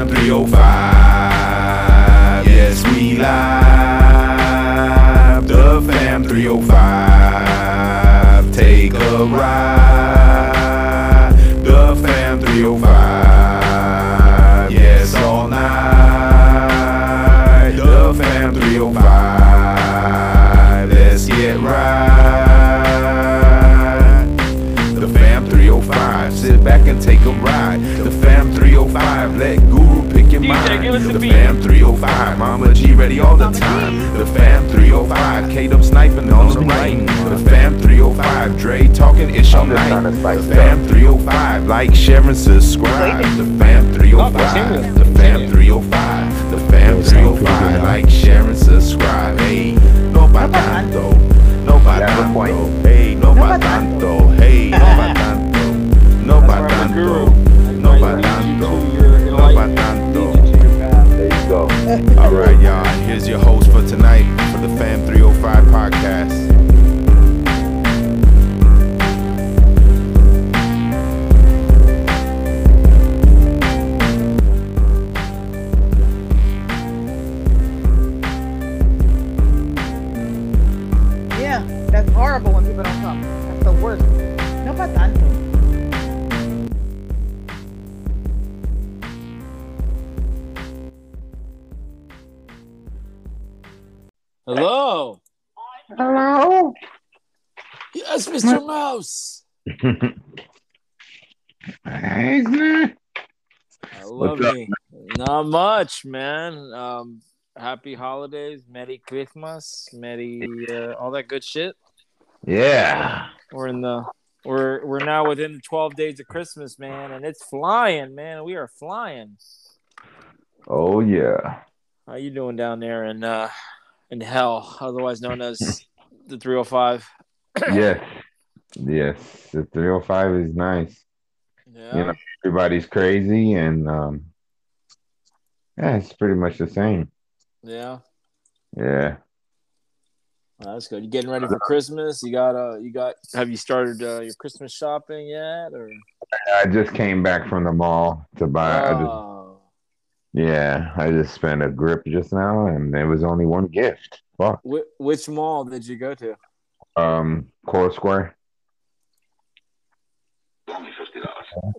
Fam 305. Yes, we live. The Fam 305. Take a ride. The Fam 305. Yes, all night. The Fam 305. Let's get right. The Fam 305. Sit back and take a ride. The Fam 305, let Guru pick your mind. The Fam 305, Mama G ready all the time. The Fam 305, K-Dub sniping on the right. The Fam 305, Dre talking ish all night. The Fam 305, like, share and subscribe. The Fam 305, the Fam 305, the Fam 305, like, share and subscribe. Hey, no pa tanto, no pa tanto. Hey, no pa tanto, hey, no pa tanto, no pa tanto. All right, y'all. Here's your host for tonight for the Fam 305 podcast. Yeah, that's horrible when people don't come. That's the worst. No pa tanto. Hello. Hello. Yes, Mr. Mouse. Hey, man. I love you. Not much, man. Happy holidays, Merry Christmas, Merry all that good shit. Yeah. We're now within 12 days of Christmas, man, and it's flying, man. We are flying. Oh yeah. How you doing down there? And in hell, otherwise known as the 305. Yes, the 305 is nice. Yeah. You know, everybody's crazy, and it's pretty much the same. Yeah. Well, that's good. You getting ready for Christmas? Have you started your Christmas shopping yet? Or I just came back from the mall to buy. Yeah, I just spent a grip just now, and there was only one gift. Fuck. Which mall did you go to? Coral Square.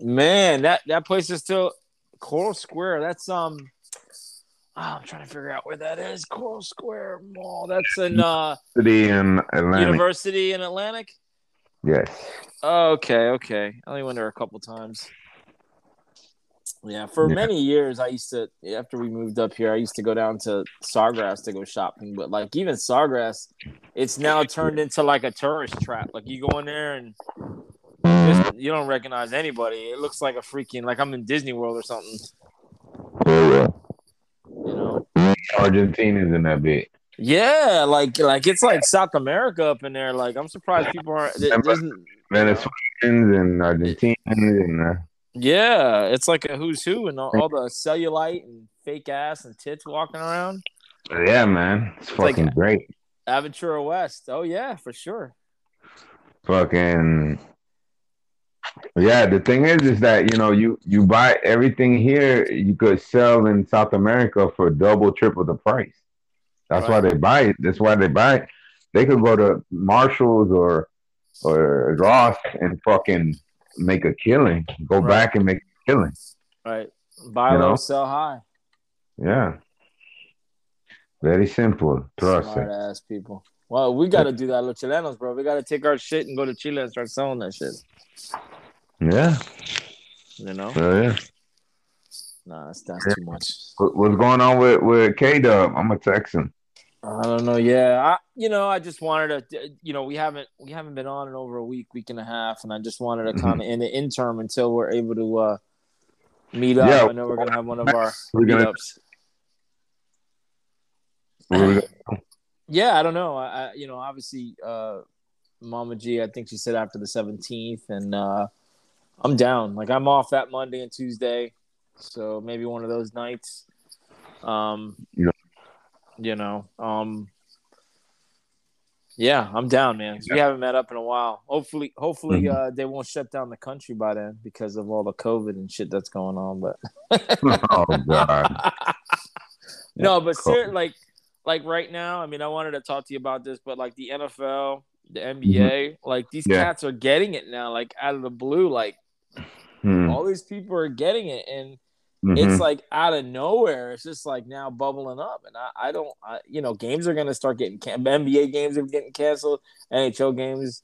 Man, that place is still Coral Square. That's I'm trying to figure out where that is. Coral Square Mall. That's in University in Atlantic. Yes. Okay. I only went there a couple times. Yeah, for many years, I used to, after we moved up here, I used to go down to Sawgrass to go shopping. But, like, even Sawgrass, it's now turned into, like, a tourist trap. Like, you go in there and you don't recognize anybody. It looks like a freaking, like, I'm in Disney World or something. Yeah. You know? Argentina's in that bit. Yeah, like it's like South America up in there. Like, I'm surprised people aren't. Venezuelans and Argentinians and... Yeah, it's like a who's who and all the cellulite and fake ass and tits walking around. Yeah, man. It's fucking like great. Aventura West. Oh, yeah, for sure. Fucking. Yeah, the thing is that, you know, you buy everything here you could sell in South America for double, triple the price. That's right. Why they buy it. That's why they buy it. They could go to Marshall's or Ross and fucking... make a killing. Go right. Back and make a killing. Right. Buy low, sell high. Yeah. Very simple. Trust it. Ass people. Well, we got to do that, los chilenos, bro. We got to take our shit and go to Chile and start selling that shit. Yeah. You know? Oh, yeah. Nah, that's too much. What's going on with K-Dub? I'm going to text him. I don't know. Yeah, I just wanted to. You know, we haven't been on in over a week, week and a half, and I just wanted to kind of in the interim until we're able to meet up. Yeah, I know we're gonna have one of our meetups. Yeah, I don't know. I you know, obviously, Mama G, I think she said after the 17th, and I'm down. Like, I'm off that Monday and Tuesday, so maybe one of those nights. You know. Yeah, I'm down, man. Yeah. We haven't met up in a while. Hopefully, mm-hmm. They won't shut down the country by then because of all the COVID and shit that's going on. But oh god, no. But seriously, like right now, I mean, I wanted to talk to you about this, but like the NFL, the NBA, mm-hmm. like these cats are getting it now, like out of the blue, like all these people are getting it, and mm-hmm. it's like out of nowhere. It's just like now bubbling up, and I don't, you know, games are gonna start getting NBA games are getting canceled, NHL games.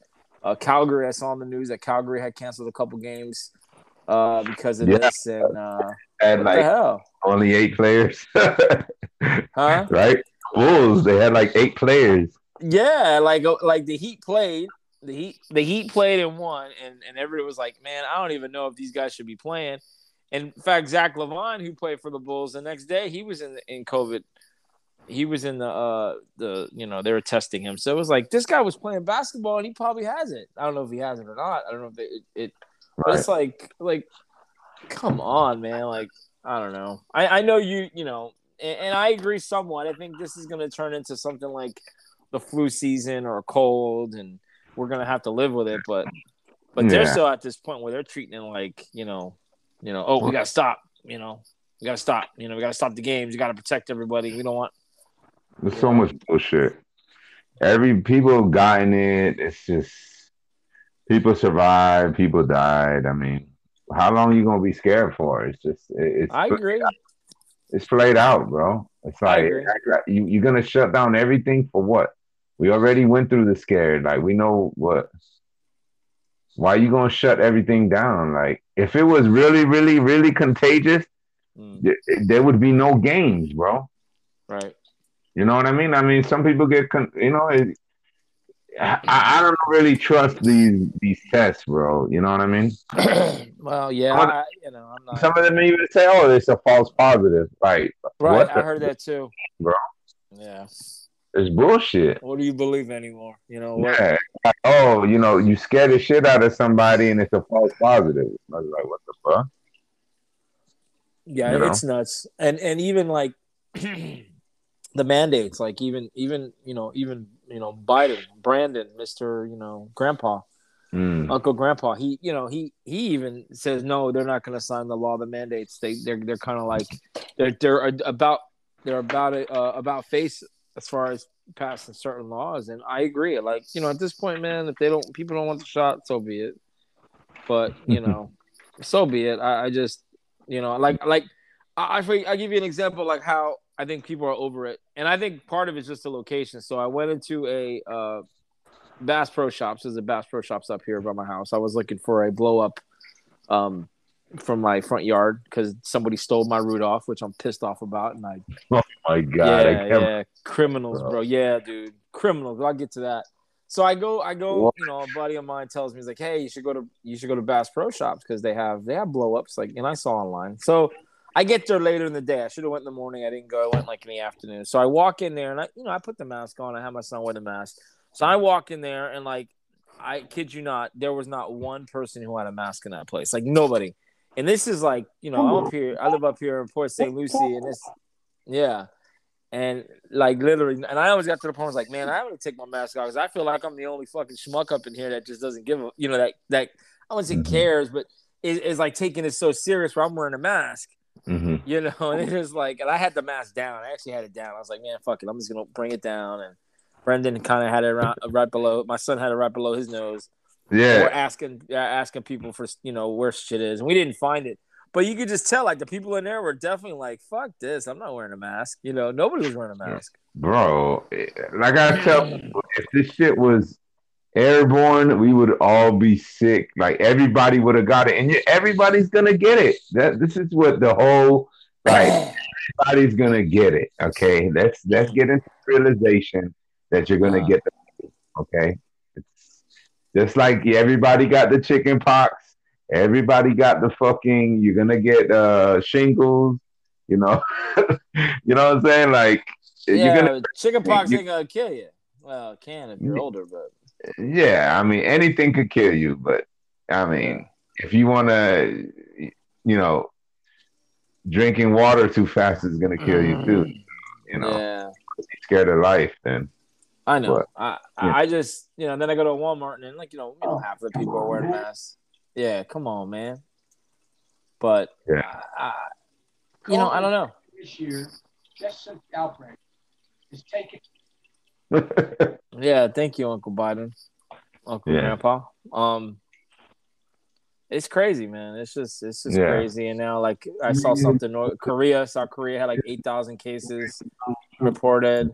Calgary, I saw on the news that Calgary had canceled a couple games because of this, and what the hell? Only 8 players, huh? Right? Wolves, they had like 8 players. Yeah, like the Heat played. The Heat played and won, and everybody was like, man, I don't even know if these guys should be playing. And in fact, Zach LaVon, who played for the Bulls, the next day he was in COVID. He was in the you know, they were testing him, so it was like this guy was playing basketball and he probably has it. I don't know if he has it or not. I don't know if it right. But it's like come on, man. Like I don't know. I know you know, and I agree somewhat. I think this is going to turn into something like the flu season or a cold, and we're going to have to live with it. But yeah. They're still at this point where they're treating it like, you know, oh, we got to stop, you know, we got to stop, you know, we got to stop the games. You got to protect everybody. We don't want. There's so much bullshit. People have gotten it. It's just people survived. People died. I mean, how long are you going to be scared for? It's just, I agree. It's played out, bro. It's like, you're going to shut down everything for what? We already went through the scare. Like, we know what. Why are you going to shut everything down? Like, if it was really, really, really contagious, there would be no games, bro. Right. You know what I mean? I mean, some people get, you know, I don't really trust these tests, bro. You know what I mean? Well, yeah, I'm not. Some of them even say, "Oh, it's a false positive." Like, right? I heard that too, bro. Yeah, it's bullshit. What do you believe anymore? You know? What? Yeah. Like, oh, you know, you scare the shit out of somebody, and it's a false positive. I was like, what the fuck? Yeah, you it's know? Nuts, and even like the mandates, like even Biden, Brandon, Mr. Grandpa, Uncle Grandpa, he even says no, they're not going to sign the law that mandates. They're kind of like they're about face as far as passing certain laws, and I agree. Like at this point, man, if people don't want the shot, so be it. But so be it. I just like I give you an example like how I think people are over it. And I think part of it's just the location. So I went into a Bass Pro Shops. There's a Bass Pro Shops up here by my house. I was looking for a blow up from my front yard because somebody stole my Rudolph, which I'm pissed off about. And oh my God. Yeah, criminals, bro. Yeah, dude. Criminals. I'll get to that. So I go, what? A buddy of mine tells me, he's like, hey, you should go to Bass Pro Shops because they have blow ups. Like, and I saw online. So I get there later in the day. I should have went in the morning. I didn't go. I went like in the afternoon. So I walk in there and I put the mask on. I had my son wear the mask. So I walk in there and like, I kid you not, there was not one person who had a mask in that place. Like nobody. And this is like, I'm up here. I live up here in Port St. Lucie and this, yeah. And like literally, and I always got to the point where I was like, man, I have to take my mask off because I feel like I'm the only fucking schmuck up in here that just doesn't give a, that I wouldn't say cares, but it's like taking it so serious where I'm wearing a mask. Mm-hmm. And it was like, and I had the mask down. I actually had it down. I was like, man, fuck it. I'm just gonna bring it down. And Brendan kind of had it around, right below. My son had it right below his nose. Yeah, we're asking people for where shit is, and we didn't find it. But you could just tell, like the people in there were definitely like, fuck this. I'm not wearing a mask. Nobody was wearing a mask, bro. Like I tell people, if this shit was airborne, we would all be sick. Like everybody would have got it, and everybody's gonna get it. This is what the whole everybody's gonna get it. Okay, let's get into realization that you're gonna get the. Okay, it's just like everybody got the chicken pox. Everybody got the fucking. You're gonna get shingles. You know what I'm saying? Like chicken pox ain't gonna kill you. Well, it can if you're older, but. Yeah, I mean, anything could kill you, but I mean, if you want to, drinking water too fast is going to kill you too. Be scared of life then. I know. But, I just, you know, then I go to Walmart and then, like, you know, half the people are wearing masks. Yeah, come on, man. But, yeah. You know, I don't know. This year, just such outbreak. Just take it. Yeah, thank you, Uncle Biden. Grandpa. It's crazy, man. It's just crazy. And now, like, I saw something. South Korea had like 8,000 cases reported.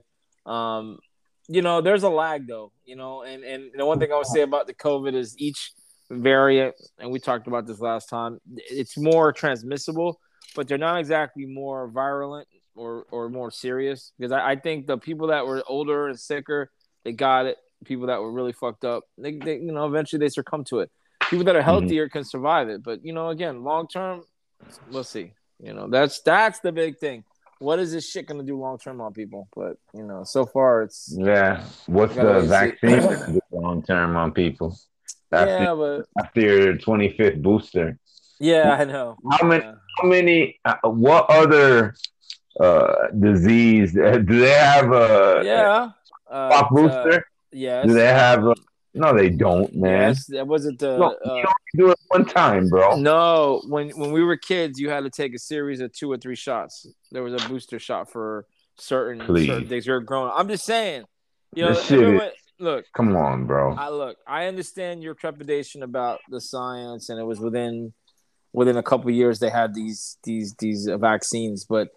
You know, there's a lag though. You know, and the one thing I would say about the COVID is each variant, and we talked about this last time. It's more transmissible, but they're not exactly more virulent or more serious. Because I think the people that were older and sicker, they got it. People that were really fucked up, they you know, eventually they succumb to it. People that are healthier can survive it, but, you know, again, long term, we'll see. You know, that's the big thing. What is this shit going to do long term on people? But, you know, so far it's What's the vaccine long term on people? After your 25th booster. Yeah, I know. How many? What other disease do they have? A booster. Yes. Do they have? No, they don't, man. Yes, that wasn't the. No, you only do it one time, bro. No, when we were kids, you had to take a series of 2 or 3 shots. There was a booster shot for certain things. You're grown. I'm just saying. You know, look. Come on, bro. I understand your trepidation about the science, and it was within a couple of years they had these vaccines, but.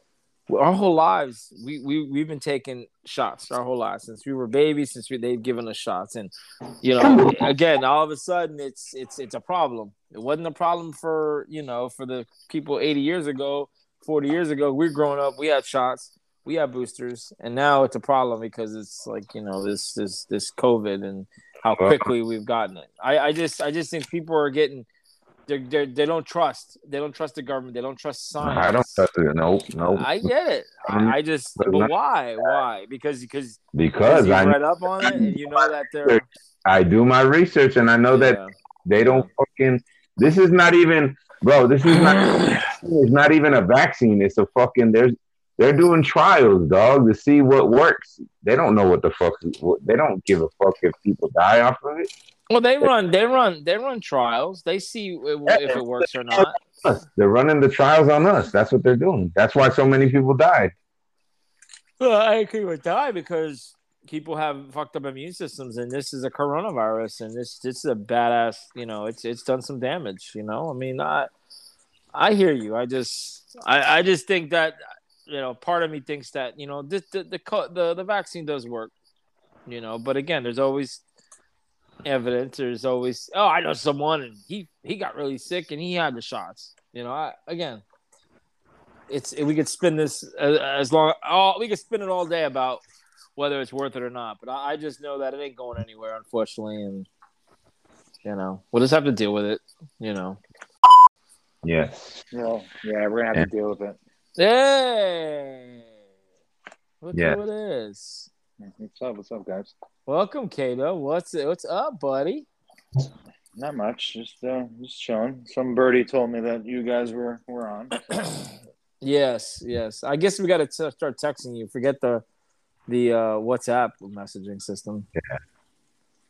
Our whole lives, we've been taking shots our whole lives since we were babies. They've given us shots, and, you know, again, all of a sudden it's a problem. It wasn't a problem for, you know, for the people 80 years ago, 40 years ago. We're growing up, we had shots, we had boosters, and now it's a problem because it's like, you know, this COVID and how quickly we've gotten it. I just think people are getting. They don't trust the government. They don't trust science. I don't trust it. Nope. I get it. I just. But why? Why? Because I read up on it, and you know that they're. I do my research, and I know that they don't fucking. This is not even, bro. This is not. It's not even a vaccine. It's a fucking. They're doing trials, dog, to see what works. They don't know what the fuck. They don't give a fuck if people die off of it. Well, they run trials. They see if it works or not. They're running the trials on us. That's what they're doing. That's why so many people died. Well, I agree with die because people have fucked up immune systems, and this is a coronavirus, and this is a badass. You know, it's done some damage. You know, I mean, I hear you. I just think that, you know, part of me thinks that, you know, this, the vaccine does work. You know, but again, there's always. Evidence. There's always, oh, I know someone and he got really sick and he had the shots. You know, we could spin this we could spin it all day about whether it's worth it or not. But I just know that it ain't going anywhere, unfortunately, and, you know, we'll just have to deal with it. You know. Yes. Yeah, we're gonna have to deal with it. Hey, look who it is. What's up, guys? Welcome, Kato. What's up, buddy? Not much. Just chilling. Some birdie told me that you guys were on. Yes. I guess we got to start texting you. Forget the WhatsApp messaging system.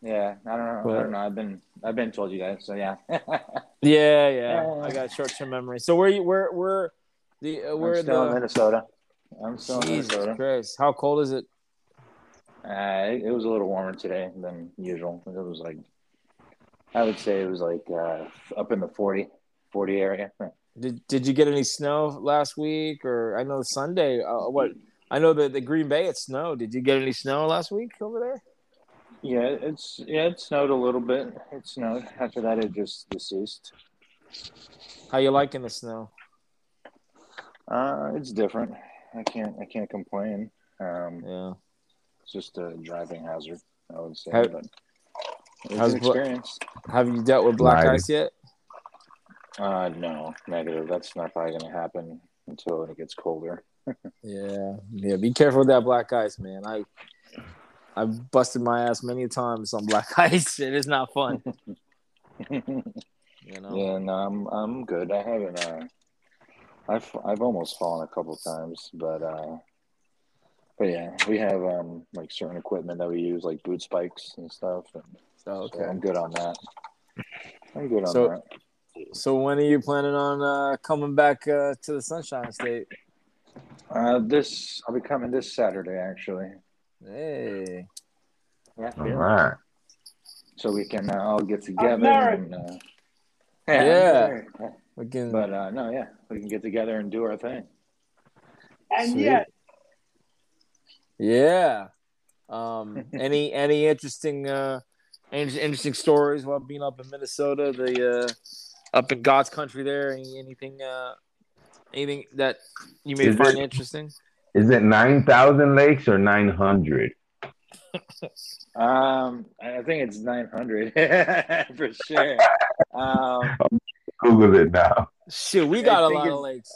Yeah. I don't know. I've been told you guys. So yeah. Yeah. I got short-term memory. So I'm still in Minnesota. Jesus Christ. How cold is it? It was a little warmer today than usual. It was like, I would say it was like up in the 40 area. Did you get any snow last week? Or I know Sunday. I know that the Green Bay it snowed. Did you get any snow last week over there? Yeah, it snowed a little bit. It snowed. After that, it just deceased. How you liking the snow? It's different. I can't complain. Yeah. It's just a driving hazard, I would say. But it's an experience. Have you dealt with black ice yet? No, negative. That's not probably going to happen until it gets colder. Yeah. Be careful with that black ice, man. I've busted my ass many times on black ice. It is not fun. You know? Yeah, no, I'm good. I haven't. I've almost fallen a couple times, but But yeah, we have like certain equipment that we use, like boot spikes and stuff. And okay, so I'm good on that. So when are you planning on coming back to the Sunshine State? I'll be coming this Saturday, actually. Hey. Yeah, all right. So we can all get together and we can. But we can get together and do our thing. And sweet. Any interesting interesting stories while being up in Minnesota, up in God's country there? Anything that you may find interesting? Is it 9,000 lakes or 900? I think it's 900 for sure. Google it now. Shoot, we got a lot of lakes.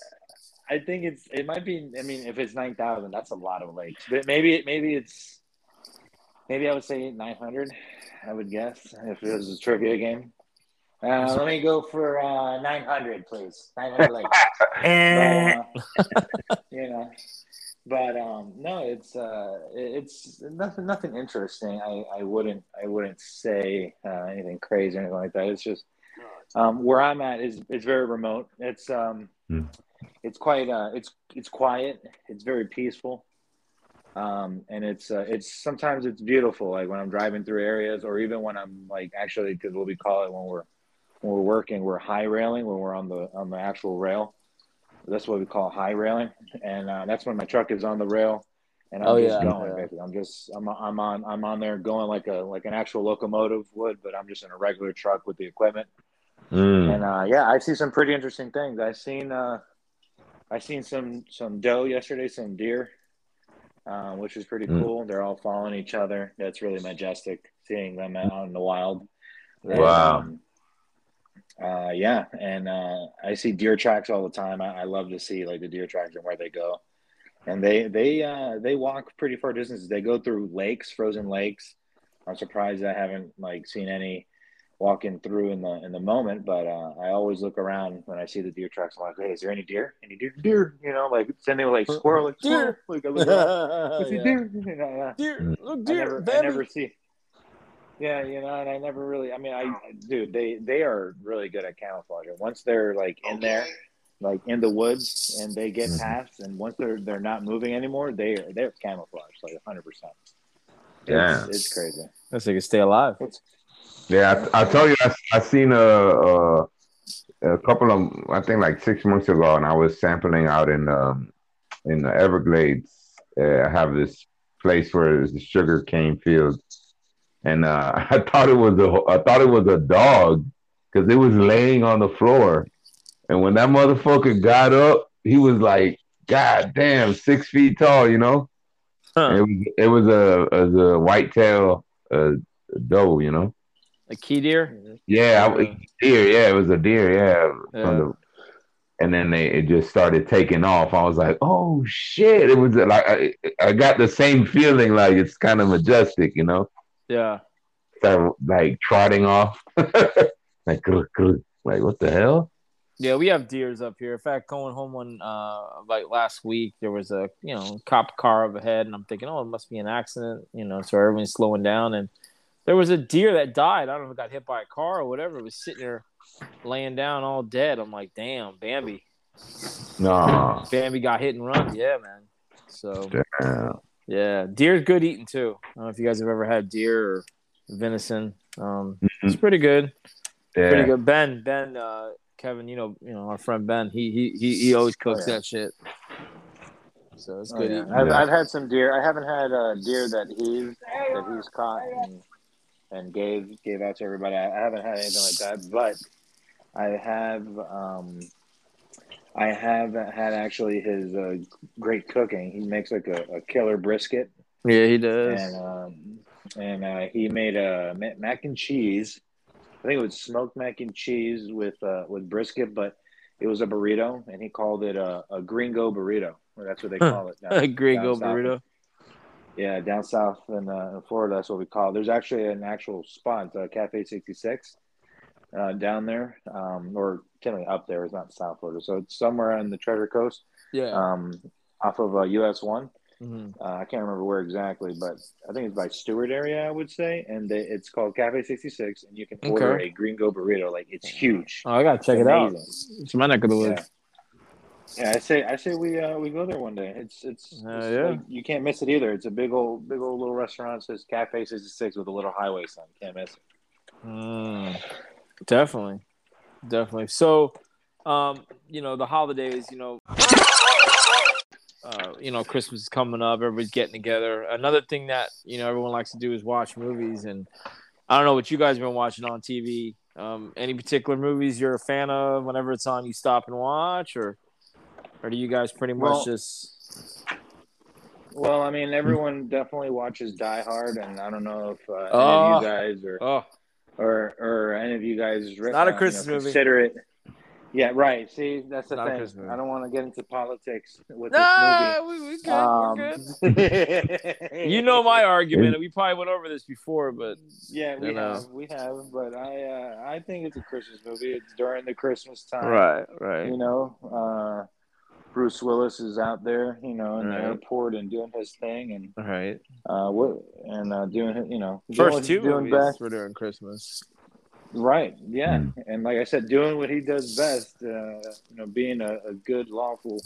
I think it might be. I mean, if it's 9,000, that's a lot of lakes. But maybe I would say 900. I would guess if it was a trivia game. Let me go for 900, please. 900 lakes. But no, it's nothing interesting. I wouldn't say anything crazy or anything like that. It's just where I'm at is very remote. It's it's quite it's quiet. It's very peaceful. And it's sometimes it's beautiful. Like when I'm driving through areas, or even when I'm like actually, because what we call it when we're working, we're high railing when we're on the actual rail. That's what we call high railing, and that's when my truck is on the rail, and I'm going. Yeah. I'm on there going like an actual locomotive would, but I'm just in a regular truck with the equipment. Mm. And I see some pretty interesting things. I seen some doe yesterday, some deer, which is pretty cool. They're all following each other. That's really majestic seeing them out in the wild. Wow. And I see deer tracks all the time. I love to see like the deer tracks and where they go, and they walk pretty far distances. They go through lakes, frozen lakes. I'm surprised I haven't like seen any walking through in the moment, but I always look around when I see the deer tracks. I'm like, hey, is there any deer? Any deer? Deer? You know, like sending like squirrel, like deer. Like I look around, see deer. You know, deer. Look, deer. I never see. Yeah, you know, and I never really. I mean, they are really good at camouflaging. Once they're like in there, like in the woods, and they get past, and once they're not moving anymore, they're camouflaged like 100%. Yeah, it's crazy. That's so you can stay alive. I tell you, I seen a couple of, I think like 6 months ago, and I was sampling out in the Everglades. I have this place where it's the sugar cane field. And I thought it was a dog because it was laying on the floor. And when that motherfucker got up, he was like, God damn, 6 feet tall, you know? Huh. It was a whitetail doe, you know? A key deer? Yeah, it was a deer, yeah. And then it just started taking off. I was like, oh, shit. It was like, I got the same feeling, like it's kind of majestic, you know? Yeah. So, like trotting off. like what the hell? Yeah, we have deers up here. In fact, going home on like last week, there was a cop car overhead, and I'm thinking, oh, it must be an accident, so everyone's slowing down, and there was a deer that died. I don't know if it got hit by a car or whatever. It was sitting there laying down all dead. I'm like, damn, Bambi. Nah. Bambi got hit and run. Yeah, man. So damn. Yeah, deer's good eating too. I don't know if you guys have ever had deer or venison. It's pretty good. Yeah. Pretty good. Ben, Kevin, our friend Ben, he always cooks that shit. So it's good eating. I've had some deer. I haven't had a deer that he's caught and gave out to everybody. I haven't had anything like that, but I have. I have had actually his great cooking. He makes like a killer brisket. Yeah, he does. And he made a mac and cheese. I think it was smoked mac and cheese with brisket, but it was a burrito, and he called it a gringo burrito. Well, that's what they call it. A gringo burrito. Yeah, down south in Florida, that's what we call it. There's actually an actual spot, Cafe 66. Down there, or generally up there, it's not South Florida, so it's somewhere on the Treasure Coast, off of US 1. I can't remember where exactly, but I think it's by Stewart area, I would say. And it's called Cafe 66, and you can order a gringo burrito. Like, it's huge. Oh, I gotta check it out. It's my neck of the woods. Yeah, I say we go there one day. It's like, you can't miss it either. It's a big old little restaurant. It says Cafe 66 with a little highway sign. Can't miss it. Definitely. So, the holidays, Christmas is coming up. Everybody's getting together. Another thing that everyone likes to do is watch movies. And I don't know what you guys have been watching on TV. Any particular movies you're a fan of? Whenever it's on, you stop and watch, or do you guys pretty much just? Well, I mean, everyone definitely watches Die Hard, and I don't know if any of you guys or any of you guys not a Christmas movie. Consider it. Yeah, right. See, that's the thing. I don't want to get into politics with this movie. We're good. You know my argument. We probably went over this before, but we have. But I think it's a Christmas movie. It's during the Christmas time, right? Bruce Willis is out there, in the airport and doing his thing, and doing for during Christmas. Right, yeah, and like I said, doing what he does best, being a good lawful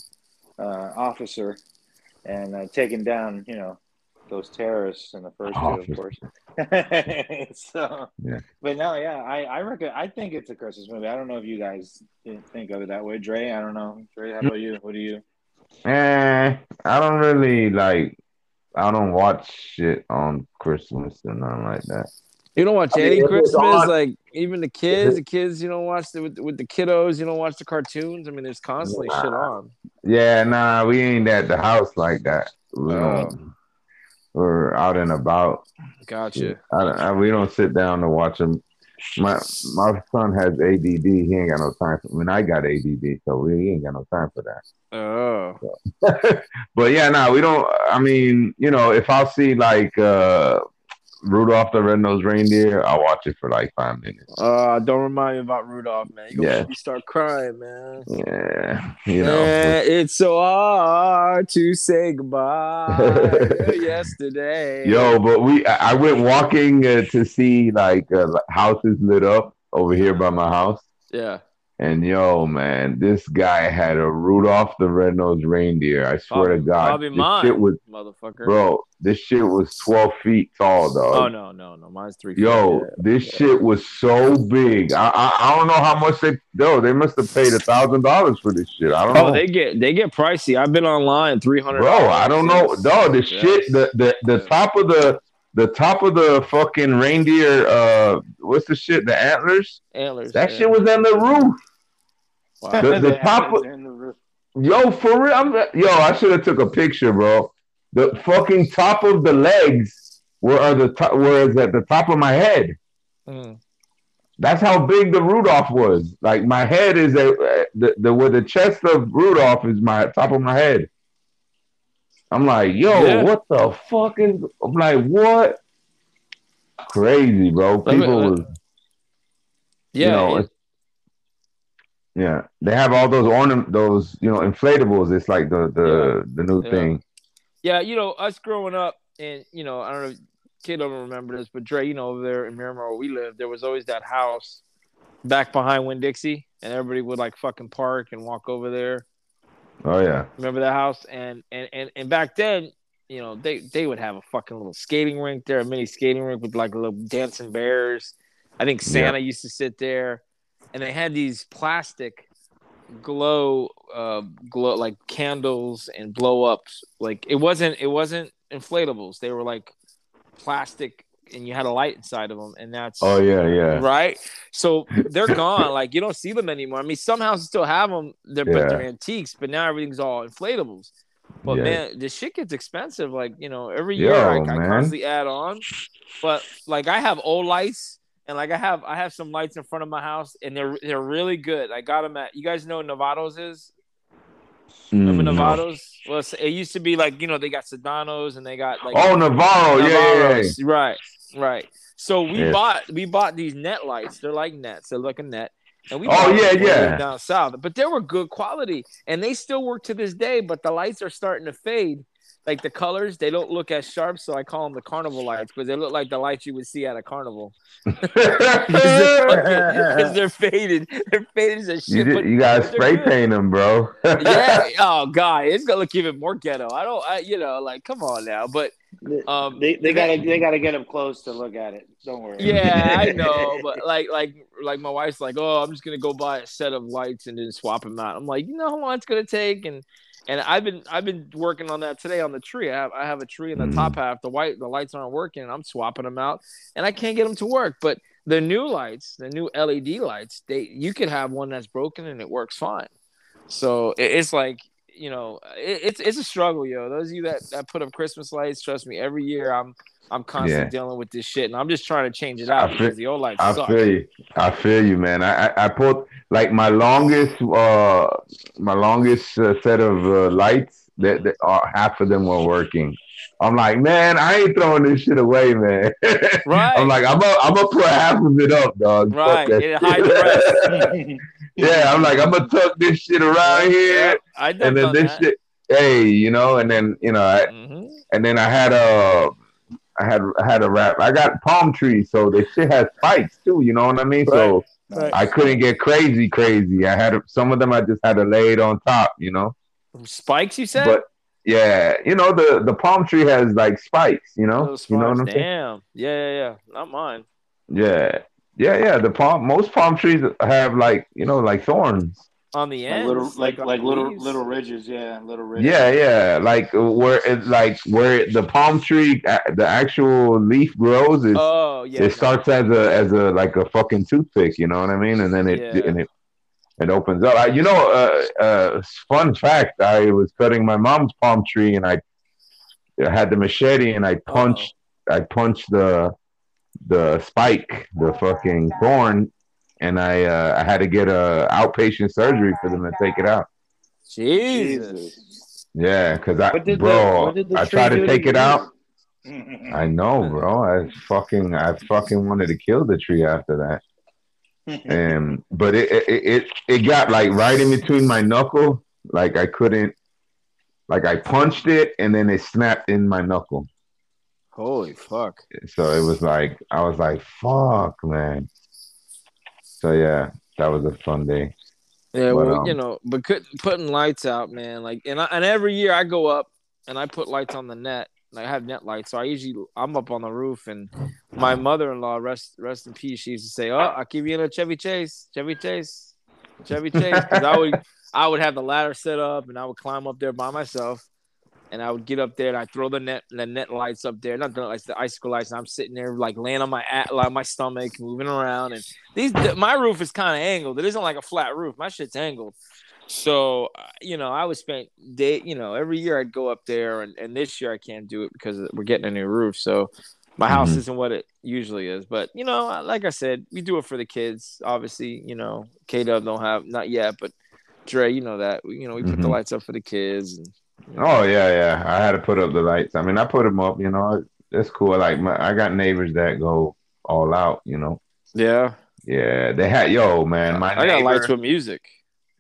officer and taking down, those terrorists in the first two, of course. So, but no, I reckon. I think it's a Christmas movie. I don't know if you guys didn't think of it that way, Dre. I don't know, Dre. How about you? What do you? I don't really like. I don't watch shit on Christmas and nothing like that. You don't watch any Christmas, like even the kids. You don't watch with the kiddos. You don't watch the cartoons. I mean, there's constantly shit on. Yeah, we ain't at the house like that. We're out and about. Gotcha. We don't sit down to watch them. My son has ADD. He ain't got no time for. I mean, I got ADD, so we ain't got no time for that. Oh. So. But we don't. I mean, if I see like. Rudolph the Red-Nosed Reindeer, I watch it for like 5 minutes. Don't remind me about Rudolph, man. You're gonna make me start crying, man. Yeah. It's so hard to say goodbye yesterday. Yo, but I went walking to see like houses lit up over here by my house. Yeah. And yo, man, this guy had a Rudolph the Red-Nosed Reindeer. I swear to God. Probably mine, motherfucker. Bro, this shit was 12 feet tall, dog. Oh, no. Mine's 3 feet. Yo, this shit was so big. I don't know how much they must have paid $1,000 for this shit. I don't know. They get pricey. I've been online, $300. Bro, I don't know. Dog, the shit, the top of the... The top of the fucking reindeer, what's the shit? The antlers? That shit was on the roof. Wow. The top of, in the roof. Yo, for real. I should have took a picture, bro. The fucking top of the legs were at the top of my head. Mm. That's how big the Rudolph was. Like my head is where the chest of Rudolph is my top of my head. I'm like, yo, what the fuck is... I'm like, what? Crazy, bro. People was... Yeah. They have all those inflatables. It's like the new thing. Yeah, us growing up, and, I don't know, kid don't remember this, but Dre, over there in Miramar where we lived, there was always that house back behind Winn-Dixie, and everybody would, like, fucking park and walk over there. Oh yeah, remember that house? And back then, they would have a fucking little skating rink there, a mini skating rink with like little dancing bears. I think Santa used to sit there, and they had these plastic glow like candles and blow ups. Like it wasn't inflatables. They were like plastic, and you had a light inside of them, and that's right. So they're gone. Like you don't see them anymore. I mean, some houses still have them, but they're antiques. But now everything's all inflatables. But man, this shit gets expensive. Like every year I constantly add on. But like I have old lights, and like I have some lights in front of my house, and they're really good. I got them at, you guys know what Novato's is. Remember Novato's? Well, it used to be like they got Sedano's and they got like Novato's. Right. So we bought these net lights. They're like nets. They're like a net. And we down south, but they were good quality, and they still work to this day. But the lights are starting to fade, like the colors, they don't look as sharp, so I call them the carnival lights, because they look like the lights you would see at a carnival. Because they're faded. They're faded as shit. You gotta spray paint them, bro. Yeah. Oh God, it's gonna look even more ghetto. I come on now. But they gotta get up close to look at it. Don't worry. Yeah, I know. But like my wife's like, oh, I'm just gonna go buy a set of lights and then swap them out. I'm like, you know how long it's gonna take? And I've been working on that today on the tree. I have a tree in the top half. The lights aren't working, and I'm swapping them out, and I can't get them to work. But the new lights, the new LED lights, you could have one that's broken and it works fine. So it's like, you know, it's a struggle, yo. Those of you that put up Christmas lights, trust me, every year I'm constantly dealing with this shit, and I'm just trying to change it out because the old lights suck. I feel you, man. I pulled like my longest set of lights that half of them were working. I'm like, man, I ain't throwing this shit away, man. Right. I'm like, I'm gonna put half of it up, dog. Right. And hide the rest. Yeah. I'm like, I'm gonna tuck this shit around here, and then this shit. Hey, you know, and then you know, and then I had a. I had a wrap. I got palm trees, so this shit has spikes too. You know what I mean? Right. So right. I couldn't get crazy. I had some of them. I just had to lay it on top. You know, spikes. You said, but yeah, you know the palm tree has like spikes. You know, those spikes, you know what I'm saying? Damn. Yeah. Not mine. Yeah. Most palm trees have like thorns on the end, like little ridges, yeah, like where it's like where the palm tree, the actual leaf grows. Starts as a like a fucking toothpick, you know what I mean? And then it opens up. Fun fact: I was cutting my mom's palm tree, and I had the machete, and I punched the spike, the fucking thorn. And I had to get a outpatient surgery for them to take it out. Jesus. Yeah, because I tried to take it out. I know, bro. I fucking wanted to kill the tree after that. But it got like right in between my knuckle. Like I couldn't. Like I punched it, and then it snapped in my knuckle. Holy fuck! So it was like I was like, fuck, man. So yeah, that was a fun day. Yeah, but, well, putting lights out, man. Like, and every year I go up and I put lights on the net. And I have net lights, so I'm up on the roof. And my mother-in-law, rest in peace, she used to say, "Oh, I'll give you a Chevy Chase," because I would have the ladder set up and I would climb up there by myself. And I would get up there and I'd throw the net lights up there. Not the net lights, the icicle lights. And I'm sitting there like laying on my stomach, moving around. And my roof is kind of angled. It isn't like a flat roof. My shit's angled. So, I would spend day, every year I'd go up there. And this year I can't do it because we're getting a new roof. So my house isn't what it usually is. But, like I said, we do it for the kids. Obviously, K-Dub don't have, not yet, but Dre, you know that. We put the lights up for the kids and. Oh yeah. I had to put up the lights. I mean, I put them up. That's cool. Like I got neighbors that go all out. Yeah. They had man. I got lights with music,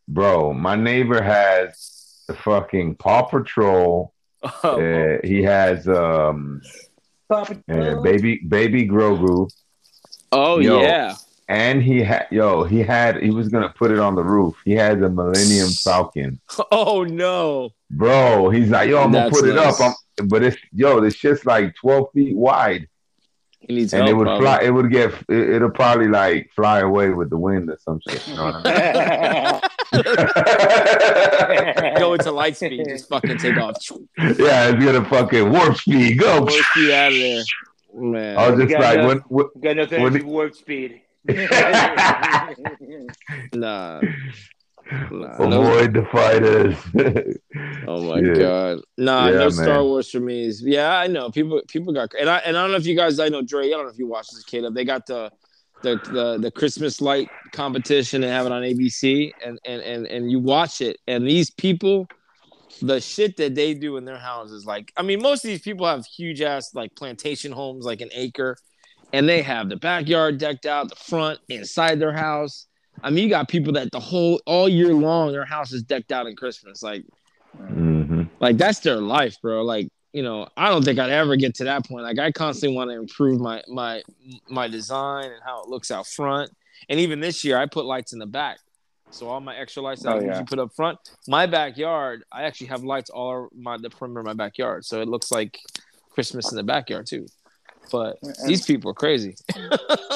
bro. My neighbor has the fucking Paw Patrol. He has Paw Patrol. Baby Grogu. Oh yeah. And he was going to put it on the roof. He has a Millennium Falcon. Oh, no. Bro, he's like, I'm going to put it up. But it's, this shit's like 12 feet wide. He needs help, it'll probably like fly away with the wind or some shit. You know what I mean? Go into light speed, just fucking take off. Yeah, it's going to fucking warp speed. Go. Warp speed out of there. Man. I was just like, got nothing to do with warp speed. Nah. Avoid the fighters. Oh my god. Nah, no man. Star Wars for me is I know people got and I don't know if you guys Dre, I don't know if you watch this, Caleb. They got the Christmas light competition and have it on ABC and you watch it and these people, the shit that they do in their houses, like I mean most of these people have huge ass like plantation homes, like an acre. And they have the backyard decked out, the front, inside their house. I mean, you got people that all year long, their house is decked out in Christmas. Like that's their life, bro. Like, you know, I don't think I'd ever get to that point. Like, I constantly want to improve my design and how it looks out front. And even this year, I put lights in the back. So all my extra lights that I usually put up front, my backyard, I actually have lights all over the perimeter of my backyard. So it looks like Christmas in the backyard too. But these people are crazy.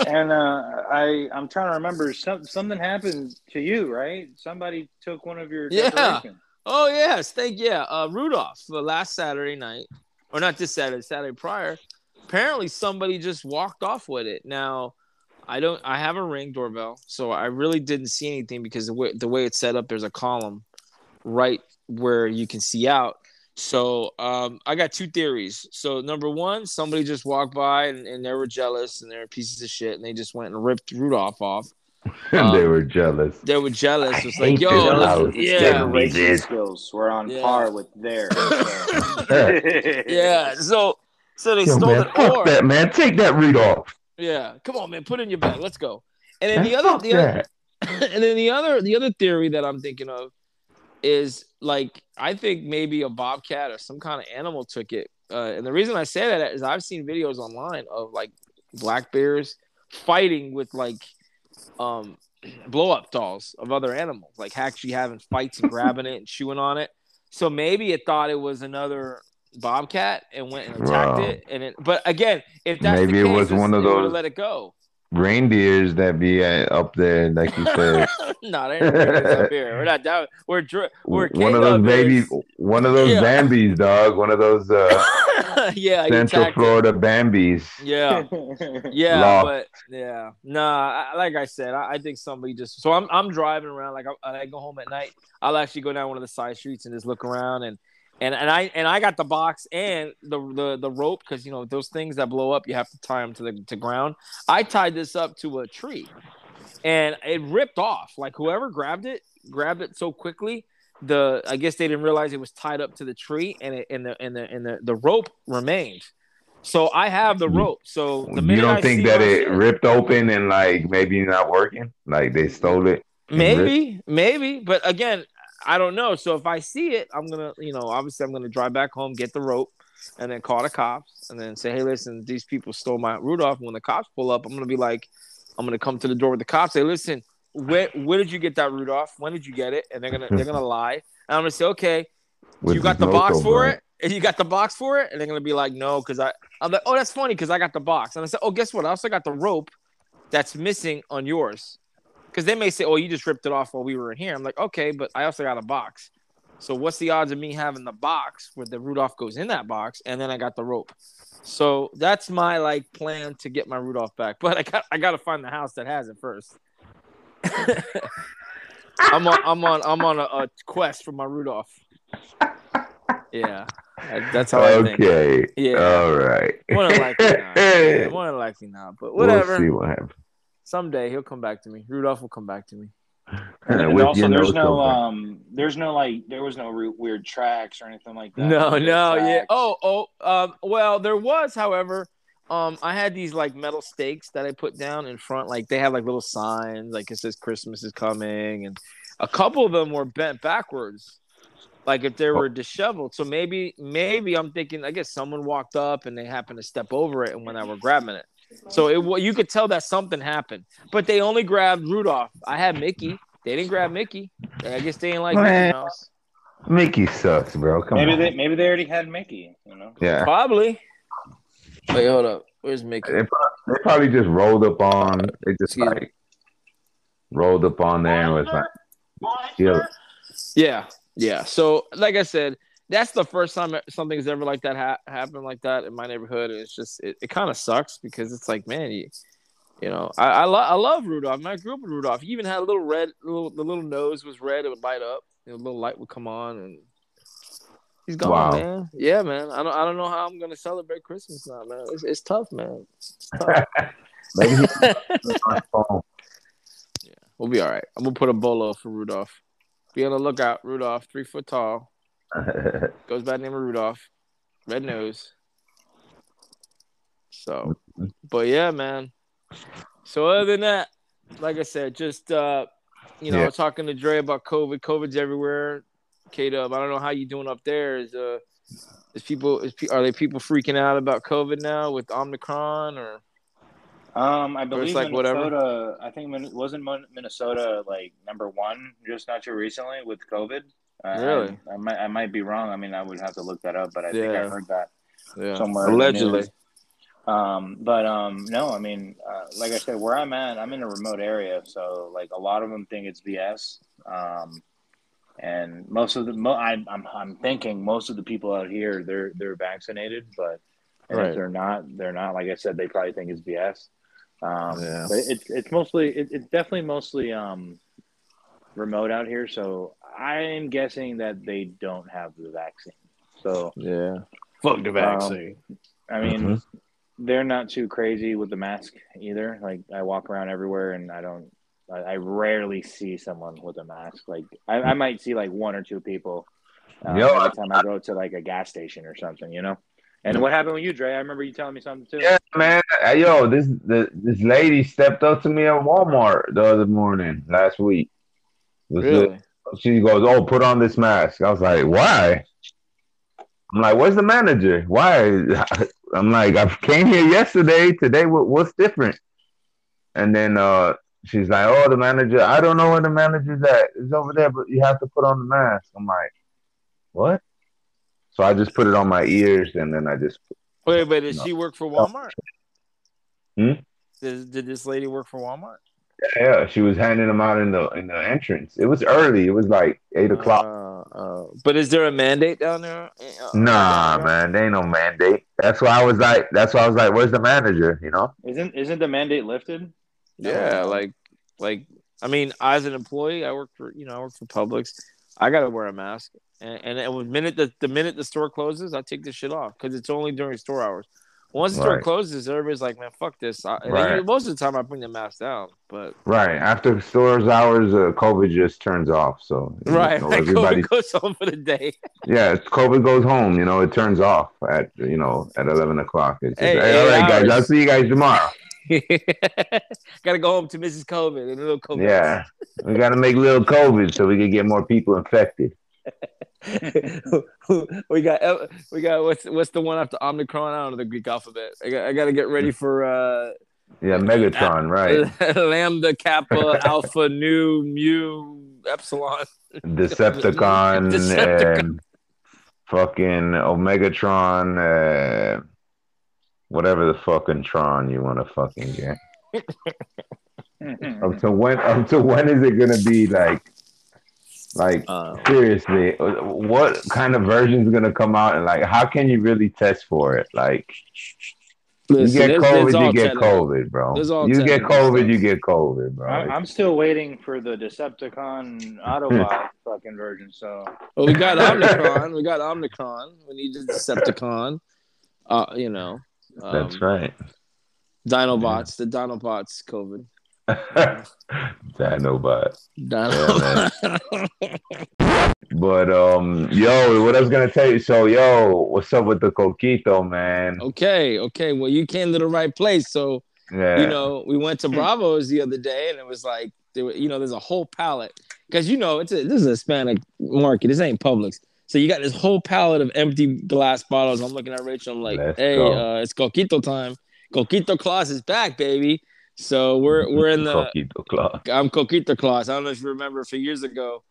And I'm trying to remember, something happened to you, right? Somebody took one of your decorations. Oh, yes. Rudolph, the last Saturday night, or not this Saturday, Saturday prior, apparently somebody just walked off with it. Now, I have a Ring doorbell, so I really didn't see anything because the way it's set up, there's a column right where you can see out. So I got two theories. So number one, somebody just walked by and they were jealous and they were pieces of shit and they just went and ripped Rudolph off. They were jealous. It's like, yo, generation skills were on par with theirs. So they stole it. Fuck that, man. Take that Rudolph. Yeah, come on, man. Put it in your bag. Let's go. And then the other theory that I'm thinking of is, like, I think maybe a bobcat or some kind of animal took it. And the reason I say that is I've seen videos online of, like, black bears fighting with, like, blow up dolls of other animals, like actually having fights and grabbing it and chewing on it. So maybe it thought it was another bobcat and went and attacked it. And but again, if that's maybe the case, it was one of those let it go reindeers that be up there, like you said. No, they ain't reindeers up here. We're not down. We're one of those babies. One of those Bambies, dog. One of those Central Florida Bambies. Like I said, I think somebody just. So I'm driving around. Like I go home at night. I'll actually go down one of the side streets and just look around and I got the box and the rope because, you know, those things that blow up, you have to tie them to the ground. I tied this up to a tree, and it ripped off. Like whoever grabbed it so quickly. I guess they didn't realize it was tied up to the tree, and the rope remained. So I have the rope. So the minute you don't think that it ripped open and, like, maybe not working, like they stole it. Maybe, but again, I don't know. So if I see it, I'm gonna, you know, obviously I'm gonna drive back home, get the rope, and then call the cops, and then say, hey, listen, these people stole my Rudolph. And when the cops pull up, I'm gonna be like, I'm gonna come to the door with the cops, say, listen. Where did you get that Rudolph? When did you get it? And they're gonna lie. And I'm gonna say, okay, you got the box for it? And you got the box for it? And they're gonna be like, no, because I'm like, oh, that's funny, because I got the box. And I said, oh, guess what? I also got the rope that's missing on yours. Because they may say, oh, you just ripped it off while we were in here. I'm like, okay, but I also got a box. So what's the odds of me having the box where the Rudolph goes in that box? And then I got the rope. So that's my, like, plan to get my Rudolph back. But I gotta find the house that has it first. I'm on a quest for my Rudolph. Yeah, that's how I think. Okay. Yeah. All right. More than likely not. But whatever. We'll see what happens. Someday he'll come back to me. Rudolph will come back to me. And also, there was no weird tracks or anything like that. No. Yeah. Well, there was, however. I had these, like, metal stakes that I put down in front. Like, they had, like, little signs, like, it says Christmas is coming, and a couple of them were bent backwards, like if they were disheveled. So maybe I'm thinking, I guess someone walked up and they happened to step over it, and when I were grabbing it, you could tell that something happened. But they only grabbed Rudolph. I had Mickey. They didn't grab Mickey. I guess they didn't like anything else. Mickey sucks, bro. Maybe they already had Mickey. You know? Yeah, probably. Wait, hold up. Where's Mickey? They probably just rolled up on there and was like, yeah. So, like I said, that's the first time something's ever like that happened like that in my neighborhood. It's just it kind of sucks because it's like, man, you know, I love Rudolph. I grew up with Rudolph. He even had a little red. The little nose was red. It would light up. And a little light would come on and. He's gone, man. Yeah, man. I don't know how I'm gonna celebrate Christmas now, man. It's tough, man. It's tough. Yeah, we'll be all right. I'm gonna put a bolo for Rudolph. Be on the lookout, Rudolph, 3 foot tall. Goes by the name of Rudolph, red nose. So, but yeah, man. So other than that, like I said, just talking to Dre about COVID. COVID's everywhere. K-Dub, I don't know how you doing up there. Are there people freaking out about COVID now with Omicron or? I believe like Minnesota. Whatever. I think wasn't Minnesota like #1 just not too recently with COVID. Really? I might be wrong. I mean, I would have to look that up, but I think I heard that somewhere. Allegedly. No, I mean, like I said, where I'm at, I'm in a remote area, so like a lot of them think it's BS. And most of the, I'm thinking most of the people out here, they're vaccinated, but if they're not. Like I said, they probably think it's BS. But it's definitely mostly remote out here. So I'm guessing that they don't have the vaccine. So fuck the vaccine. I mean, they're not too crazy with the mask either. Like I walk around everywhere and I rarely see someone with a mask. Like I might see like one or two people every time I go to like a gas station or something, you know? And what happened with you, Dre? I remember you telling me something too. Yeah, man. This lady stepped up to me at Walmart the other morning last week. Really? She goes, "Oh, put on this mask." I was like, "Why?" I'm like, "Where's the manager? Why?" I'm like, "I came here yesterday. Today, what's different?" And then she's like, "Oh, the manager. I don't know where the manager's at. It's over there, but you have to put on the mask." I'm like, "What?" So I just put it on my ears, and then I just... Wait, did she work for Walmart? Hmm? Did this lady work for Walmart? Yeah, she was handing them out in the entrance. It was early. It was like 8 o'clock. But is there a mandate down there? Nah, man, there ain't no mandate. That's why I was like, where's the manager, you know? Isn't the mandate lifted? Yeah, like I mean, as an employee, I work for Publix. I got to wear a mask. And the minute the store closes, I take this shit off because it's only during store hours. Once the store closes, everybody's like, "Man, fuck this." Most of the time, I bring the mask down. But after store's hours, COVID just turns off. So everybody COVID goes home for the day. Yeah, COVID goes home. You know, it turns off at 11 o'clock. It's just, hey, all right, guys, I'll see you guys tomorrow. Gotta go home to Mrs. COVID and little COVID. Yeah, we gotta make little COVID so we can get more people infected. we got what's the one after Omicron? I don't know the Greek alphabet. I got to get ready for Megatron, right? Lambda, Kappa, Alpha, Nu, Mu, Epsilon, Decepticon. And fucking Omegatron, whatever the fucking Tron you want to fucking get. Up to when is it gonna be like? Seriously, what kind of version is gonna come out, and like, how can you really test for it? Like, you get COVID, bro. You get COVID, bro. I'm still waiting for the Decepticon Autobot fucking version. So, well, we got Omicron. We need the Decepticon. You know. That's right. Dinobots. The Dinobots COVID. Dinobots. But what I was gonna tell you. So what's up with the Coquito, man? Okay. Well, you came to the right place. So we went to Bravo's the other day, and it was like there's a whole pallet because this is a Hispanic market. This ain't Publix. So you got this whole pallet of empty glass bottles. I'm looking at Rachel. I'm like, it's Coquito time. Coquito Claus is back, baby. So we're in the Coquito Claus. I'm Coquito Claus. I don't know if you remember a few years ago.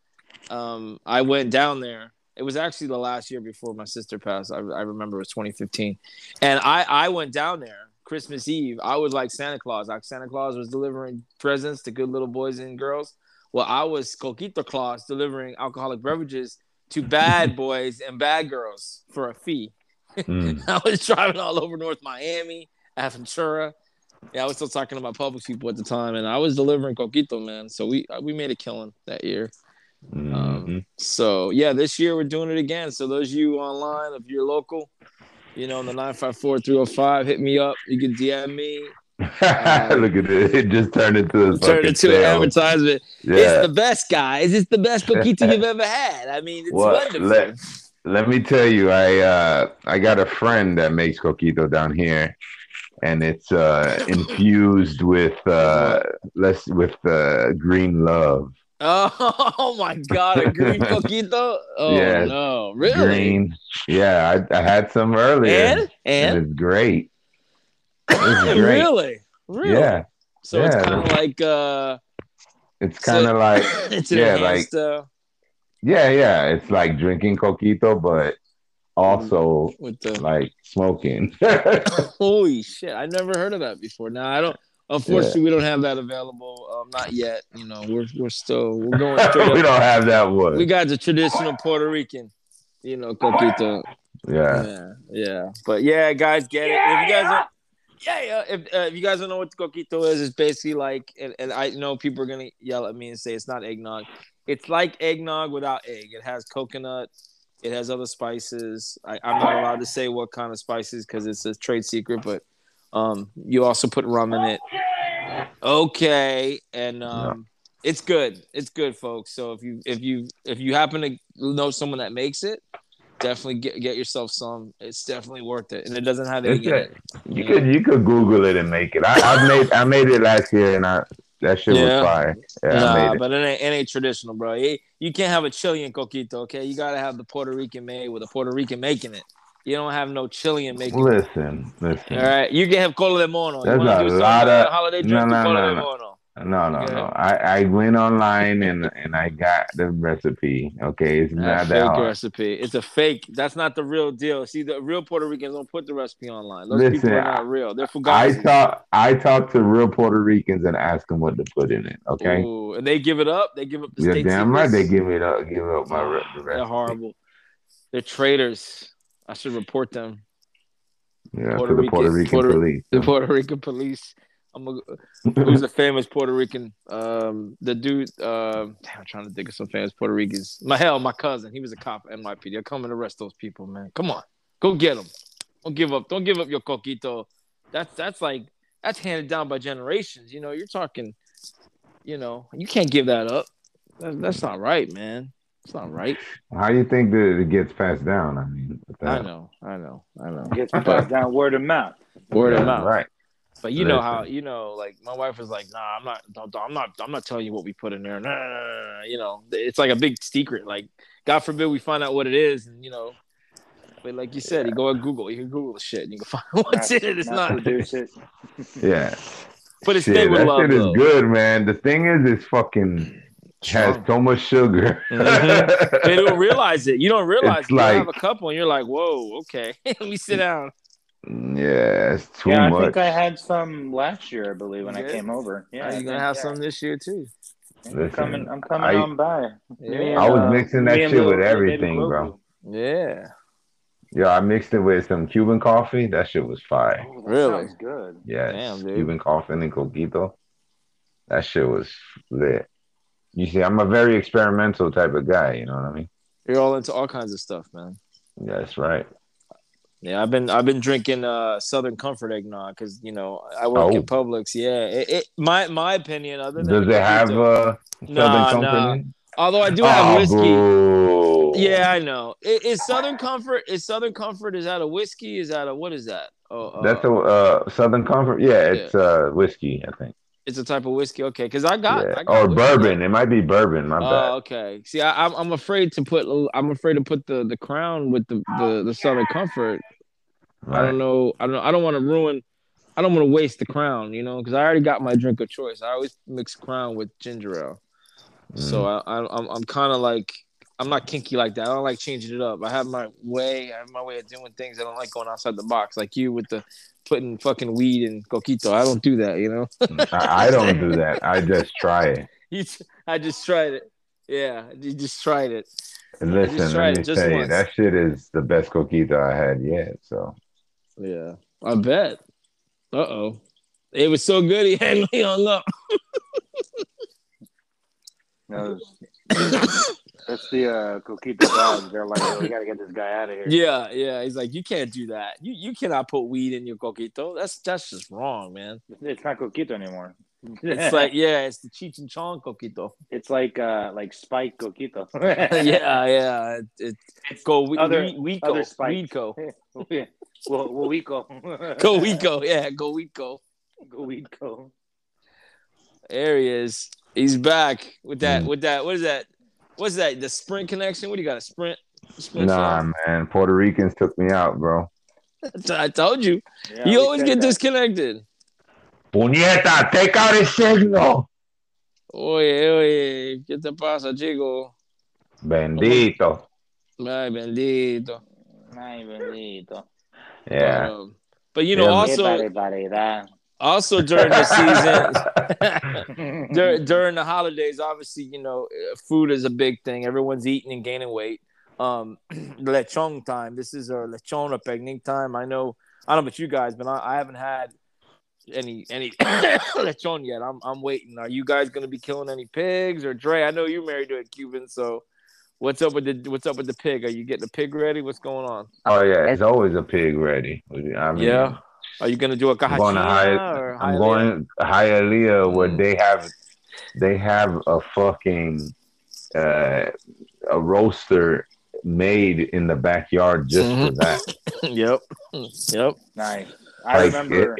I went down there. It was actually the last year before my sister passed. I remember it was 2015. And I went down there Christmas Eve. I was like Santa Claus. Like Santa Claus was delivering presents to good little boys and girls. Well, I was Coquito Claus delivering alcoholic beverages to bad boys and bad girls for a fee. I was driving all over North Miami, Aventura. Yeah, I was still talking to my Publix people at the time, and I was delivering Coquito, man. So we made a killing that year. So, this year we're doing it again. So those of you online, if you're local, on the 954-305, hit me up. You can DM me. Look at it. It just turned into an advertisement. Yeah. It's the best, guys. It's the best Coquito you've ever had. I mean, it's wonderful. Let me tell you, I got a friend that makes Coquito down here. And it's infused with green love. Oh my God, a green coquito? Oh yeah, no, really? Green. Yeah, I had some earlier. And it's great. It's great. Really? Yeah. So it's kind of like it's like drinking coquito, but also with the... like smoking. Holy shit! I never heard of that before. Now I don't. Unfortunately, we don't have that available. Not yet. You know, we're going straight. We don't have that one. We got the traditional Puerto Rican, you know, coquito. Yeah. But yeah, guys, get it. If you guys are, if you guys don't know what the coquito is, it's basically like, and I know people are gonna yell at me and say it's not eggnog. It's like eggnog without egg. It has coconut. It has other spices. I'm not allowed to say what kind of spices because it's a trade secret, but. You also put rum in it. Okay. And it's good. It's good, folks. So if you happen to know someone that makes it, definitely get yourself some. It's definitely worth it. And it doesn't have any in it. You could Google it and make it. I made it last year and that shit was fire. Yeah, nah, but it ain't traditional, bro. You can't have a Chilean coquito, okay? You gotta have the Puerto Rican made with a Puerto Rican making it. You don't have no Chilean making. Listen. All right, you can have cola de mono. There's a lot of holiday drink with cola de mono. No. I went online and I got the recipe. Okay, it's not that fake recipe. It's a fake. That's not the real deal. See, the real Puerto Ricans don't put the recipe online. Those people are not real. They're forgotten. I talked to real Puerto Ricans and asked them what to put in it. Okay, ooh, and they give it up. They give up the state secrets. Damn right, they give it up. Give up my recipe. They're horrible. They're traitors. I should report them. Yeah, to the Puerto Rican police. The Puerto Rican police. Who's a famous Puerto Rican? The dude. I'm trying to think of some famous Puerto Ricans. My cousin. He was a cop at NYPD. They're coming to arrest those people, man. Come on, go get them. Don't give up. Don't give up your coquito. That's handed down by generations. You know, you're talking. You know, you can't give that up. That's not right, man. It's not right. How do you think that it gets passed down? I mean, I know. It gets passed down word of mouth. Word of mouth, right? But you know how like my wife was like, "Nah, I'm not telling you what we put in there." Nah. You know, it's like a big secret. Like, God forbid we find out what it is, and you know. But like you said, you go on Google. You can Google the shit, and you can find what's in it. It's not. Yeah. But it's stayed with love. That shit is good, man. The thing is, it's fucking. Has so much sugar. Mm-hmm. They don't realize it. You don't realize it. You like, have a couple and you're like, whoa, okay. Let me sit down. Yeah, it's too much. I think I had some last year, I believe, when I came over. Yeah, you're going to have some this year, too. Listen, I'm coming on by. Yeah. I was mixing that shit with everything, bro. Yeah. Yeah, I mixed it with some Cuban coffee. That shit was fire. Oh, really? Sounds good. Yeah, damn, dude. Cuban coffee and coquito. That shit was lit. You see, I'm a very experimental type of guy. You know what I mean? You're all into all kinds of stuff, man. Yeah, that's right. Yeah, I've been drinking Southern Comfort eggnog because you know I work in Publix. Yeah, my opinion. Other than does it have Southern Comfort? Although I do have whiskey. Bro. Yeah, I know. Is Southern Comfort? Is that a whiskey? Is that a what is that? Oh, that's a Southern Comfort. Yeah, it's whiskey, I think. It's a type of whiskey, okay? Because I got bourbon. It might be bourbon. My bad. Oh, okay. See, I'm afraid to put. I'm afraid to put the crown with the Southern Comfort. Right. I don't know. I don't want to ruin. I don't want to waste the crown, you know, because I already got my drink of choice. I always mix crown with ginger ale. Mm. So I'm kind of like I'm not kinky like that. I don't like changing it up. I have my way of doing things. I don't like going outside the box, like you with the. Putting fucking weed in coquito. I don't do that, you know. I don't do that. I just try it. I just tried it. Yeah, you just tried it. Listen, let me tell you, that shit is the best coquito I had yet. So, yeah, I bet. Uh-oh, it was so good he had me hung up. That's the coquito dogs. They're like, oh, we gotta get this guy out of here. Yeah. He's like, you can't do that. You cannot put weed in your coquito. That's just wrong, man. It's not coquito anymore. It's like, yeah, it's the Cheech and Chong coquito. It's like spike coquito. yeah. It's go Weeco. Yeah. Well, Weeco. Go Weeco. Yeah, go Weeco. There he is. He's back with that. With that, what is that? What's that? The Sprint connection? What do you got? A Sprint? Nah, man. Puerto Ricans took me out, bro. I told you. Yeah, you always get disconnected. Puñeta, take out his signal. Oye, oye, ¿qué te pasa, chico? Bendito. Ay, bendito. Ay, bendito. Yeah. But you know, also during the season, during the holidays, obviously, you know, food is a big thing. Everyone's eating and gaining weight. Lechon time. This is our lechon or picnic time. I don't know about you guys, but I haven't had any lechon yet. I'm waiting. Are you guys gonna be killing any pigs? Or Dre, I know you're married to a Cuban, so what's up with the pig? Are you getting the pig ready? What's going on? Oh yeah, it's always a pig ready. I mean, yeah. Are you gonna do a cajachina or Hialeah? I'm going Hialeah, where they have a fucking a roaster made in the backyard just for that. Yep. Nice. I remember.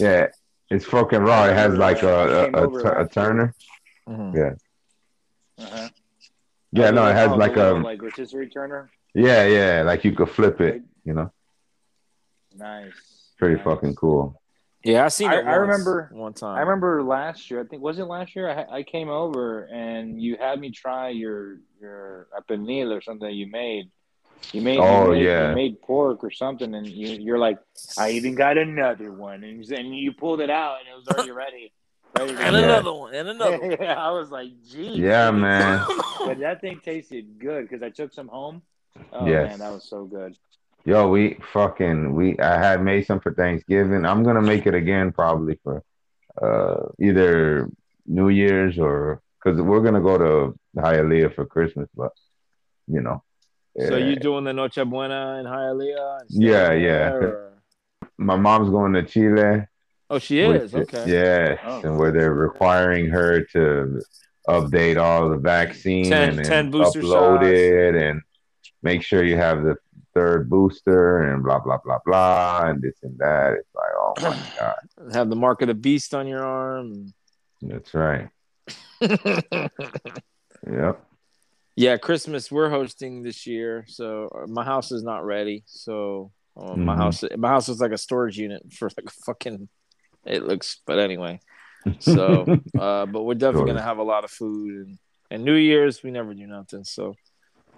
Yeah, it's fucking raw. It has like a turner. Mm-hmm. Yeah. Uh-huh. Yeah, no, it has like a like rotisserie turner. Yeah, like you could flip it, you know. Nice. Pretty fucking cool. Yeah, I seen it. I remember one time. I remember last year. I think was it last year? I came over and you had me try your apenil or something you made. You made pork or something, and you're like, I even got another one, and you pulled it out, and it was already ready. And another one. Yeah, I was like, geez. Yeah, man. But that thing tasted good because I took some home. Oh yes. Man, that was so good. Yo, I had made some for Thanksgiving. I'm gonna make it again probably for either New Year's or because we're gonna go to Hialeah for Christmas, but you know. So you're doing the Noche Buena in Hialeah? Yeah. Or... My mom's going to Chile. Oh, she is? Okay. Yeah, and where they're requiring her to update all the vaccine 10 booster upload shots. It and make sure you have the third booster and blah, blah, blah, blah, and this and that. It's like, oh, my God. Have the mark of the beast on your arm. That's right. Yep. Yeah, Christmas we're hosting this year, so my house is not ready. So my house is like a storage unit for like fucking. It looks, but anyway. So, but we're definitely gonna have a lot of food and New Year's we never do nothing. So,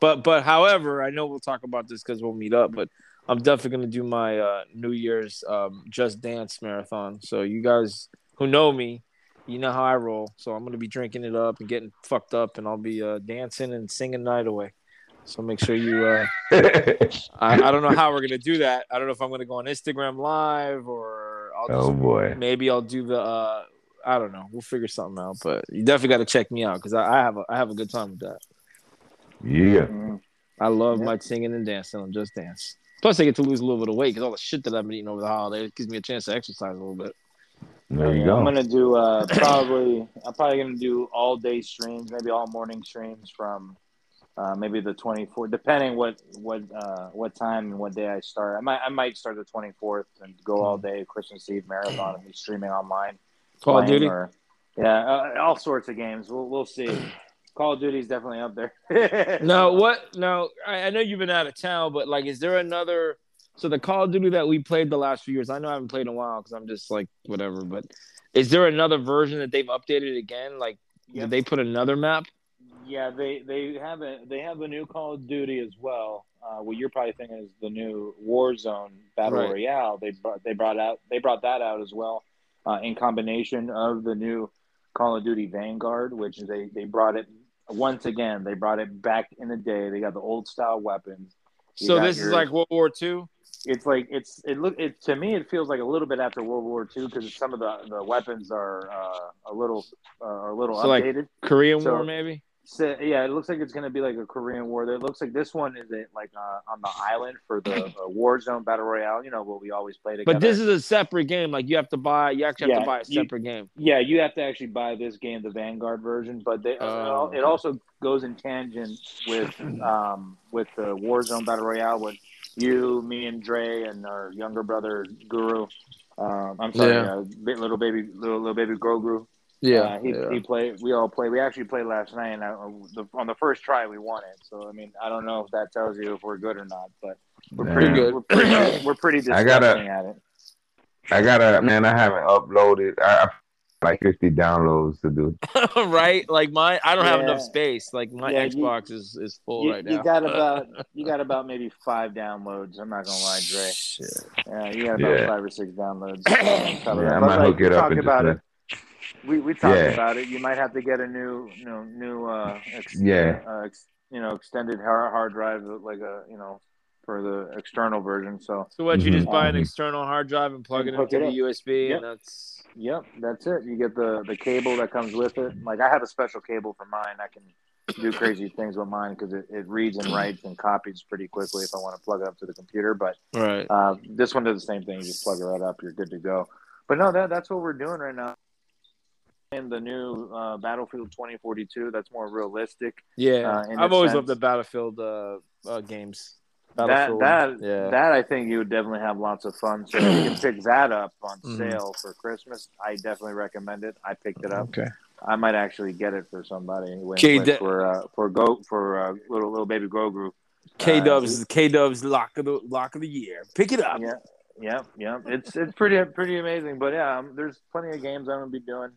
but however, I know we'll talk about this because we'll meet up. But I'm definitely gonna do my New Year's Just Dance marathon. So you guys who know me. You know how I roll, so I'm gonna be drinking it up and getting fucked up, and I'll be dancing and singing "Night Away." So make sure you. I don't know how we're gonna do that. I don't know if I'm gonna go on Instagram Live or. Maybe I'll do the. I don't know. We'll figure something out, but you definitely got to check me out because I have a good time with that. Yeah. I love my singing and dancing on Just Dance. Plus, I get to lose a little bit of weight because all the shit that I've been eating over the holiday it gives me a chance to exercise a little bit. There you go. I'm gonna do I'm probably gonna do all day streams, maybe all morning streams from maybe the 24th, depending what time and what day I start. I might start the 24th and go all day Christmas Eve marathon and be streaming online. Call of Duty, all sorts of games. We'll see. Call of Duty is definitely up there. No, what? No, I know you've been out of town, but like, is there another? So the Call of Duty that we played the last few years, I know I haven't played in a while because I'm just like, whatever. But is there another version that they've updated again? Like, did they put another map? Yeah, they have a new Call of Duty as well. What you're probably thinking is the new Warzone Battle Royale. They brought that out as well in combination of the new Call of Duty Vanguard, which they brought it once again. They brought it back in the day. They got the old style weapons. So this is like World War II? It's like to me it feels like a little bit after World War II because some of the weapons are a little updated. Like Korean War maybe. So, yeah, it looks like it's going to be like a Korean War. It looks like this one is on the island for the Warzone Battle Royale. You know what we always play together. But this is a separate game. Like you have to buy a separate game. Yeah, you have to actually buy this game, the Vanguard version. But it also goes in tangent with the Warzone Battle Royale with you, me, and Dre, and our younger brother Guru. I'm sorry, little baby Grogu. Yeah, he played. We all played. We actually played last night, and on the first try, we won it. So I mean, I don't know if that tells you if we're good or not, but we're pretty good. We're pretty disgusting at it. I haven't uploaded. I like 50 downloads to do. Right, like mine. I don't have enough space. Like my Xbox is full right now. You got about maybe 5 downloads. I'm not gonna lie, Dre. Shit. Yeah, you got about 5 or 6 downloads. I might hook it up and about it. We talked about it. You might have to get a new extended hard drive, like for the external version. So what? You just buy an external hard drive and plug it into the USB, and that's it. You get the cable that comes with it. Like I have a special cable for mine. I can do crazy things with mine because it reads and writes and copies pretty quickly if I want to plug it up to the computer. But this one does the same thing. You just plug it right up. You're good to go. But no, that's what we're doing right now. And the new Battlefield 2042, that's more realistic. Yeah, I've always loved the Battlefield games. That I think you would definitely have lots of fun. So if you can pick that up on sale for Christmas, I definitely recommend it. I picked it up. Okay, I might actually get it for somebody for little baby Grogu. K-Dub's lock of the year. Pick it up. Yeah. It's pretty amazing. But yeah, there's plenty of games I'm gonna be doing.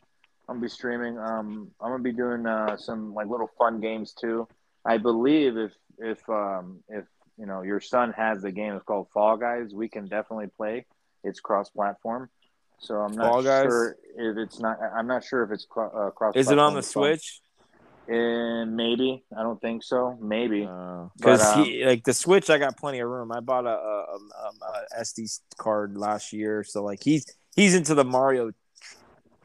I'm going to be streaming. I'm going to be doing some like little fun games too. I believe if you know your son has the game, it's called Fall Guys. We can definitely play. It's cross-platform. So I'm not sure if it's not. I'm not sure if it's cross-platform. Is it on the Switch? Maybe. I don't think so. Maybe. Because like the Switch, I got plenty of room. I bought a SD card last year, so like he's into the Mario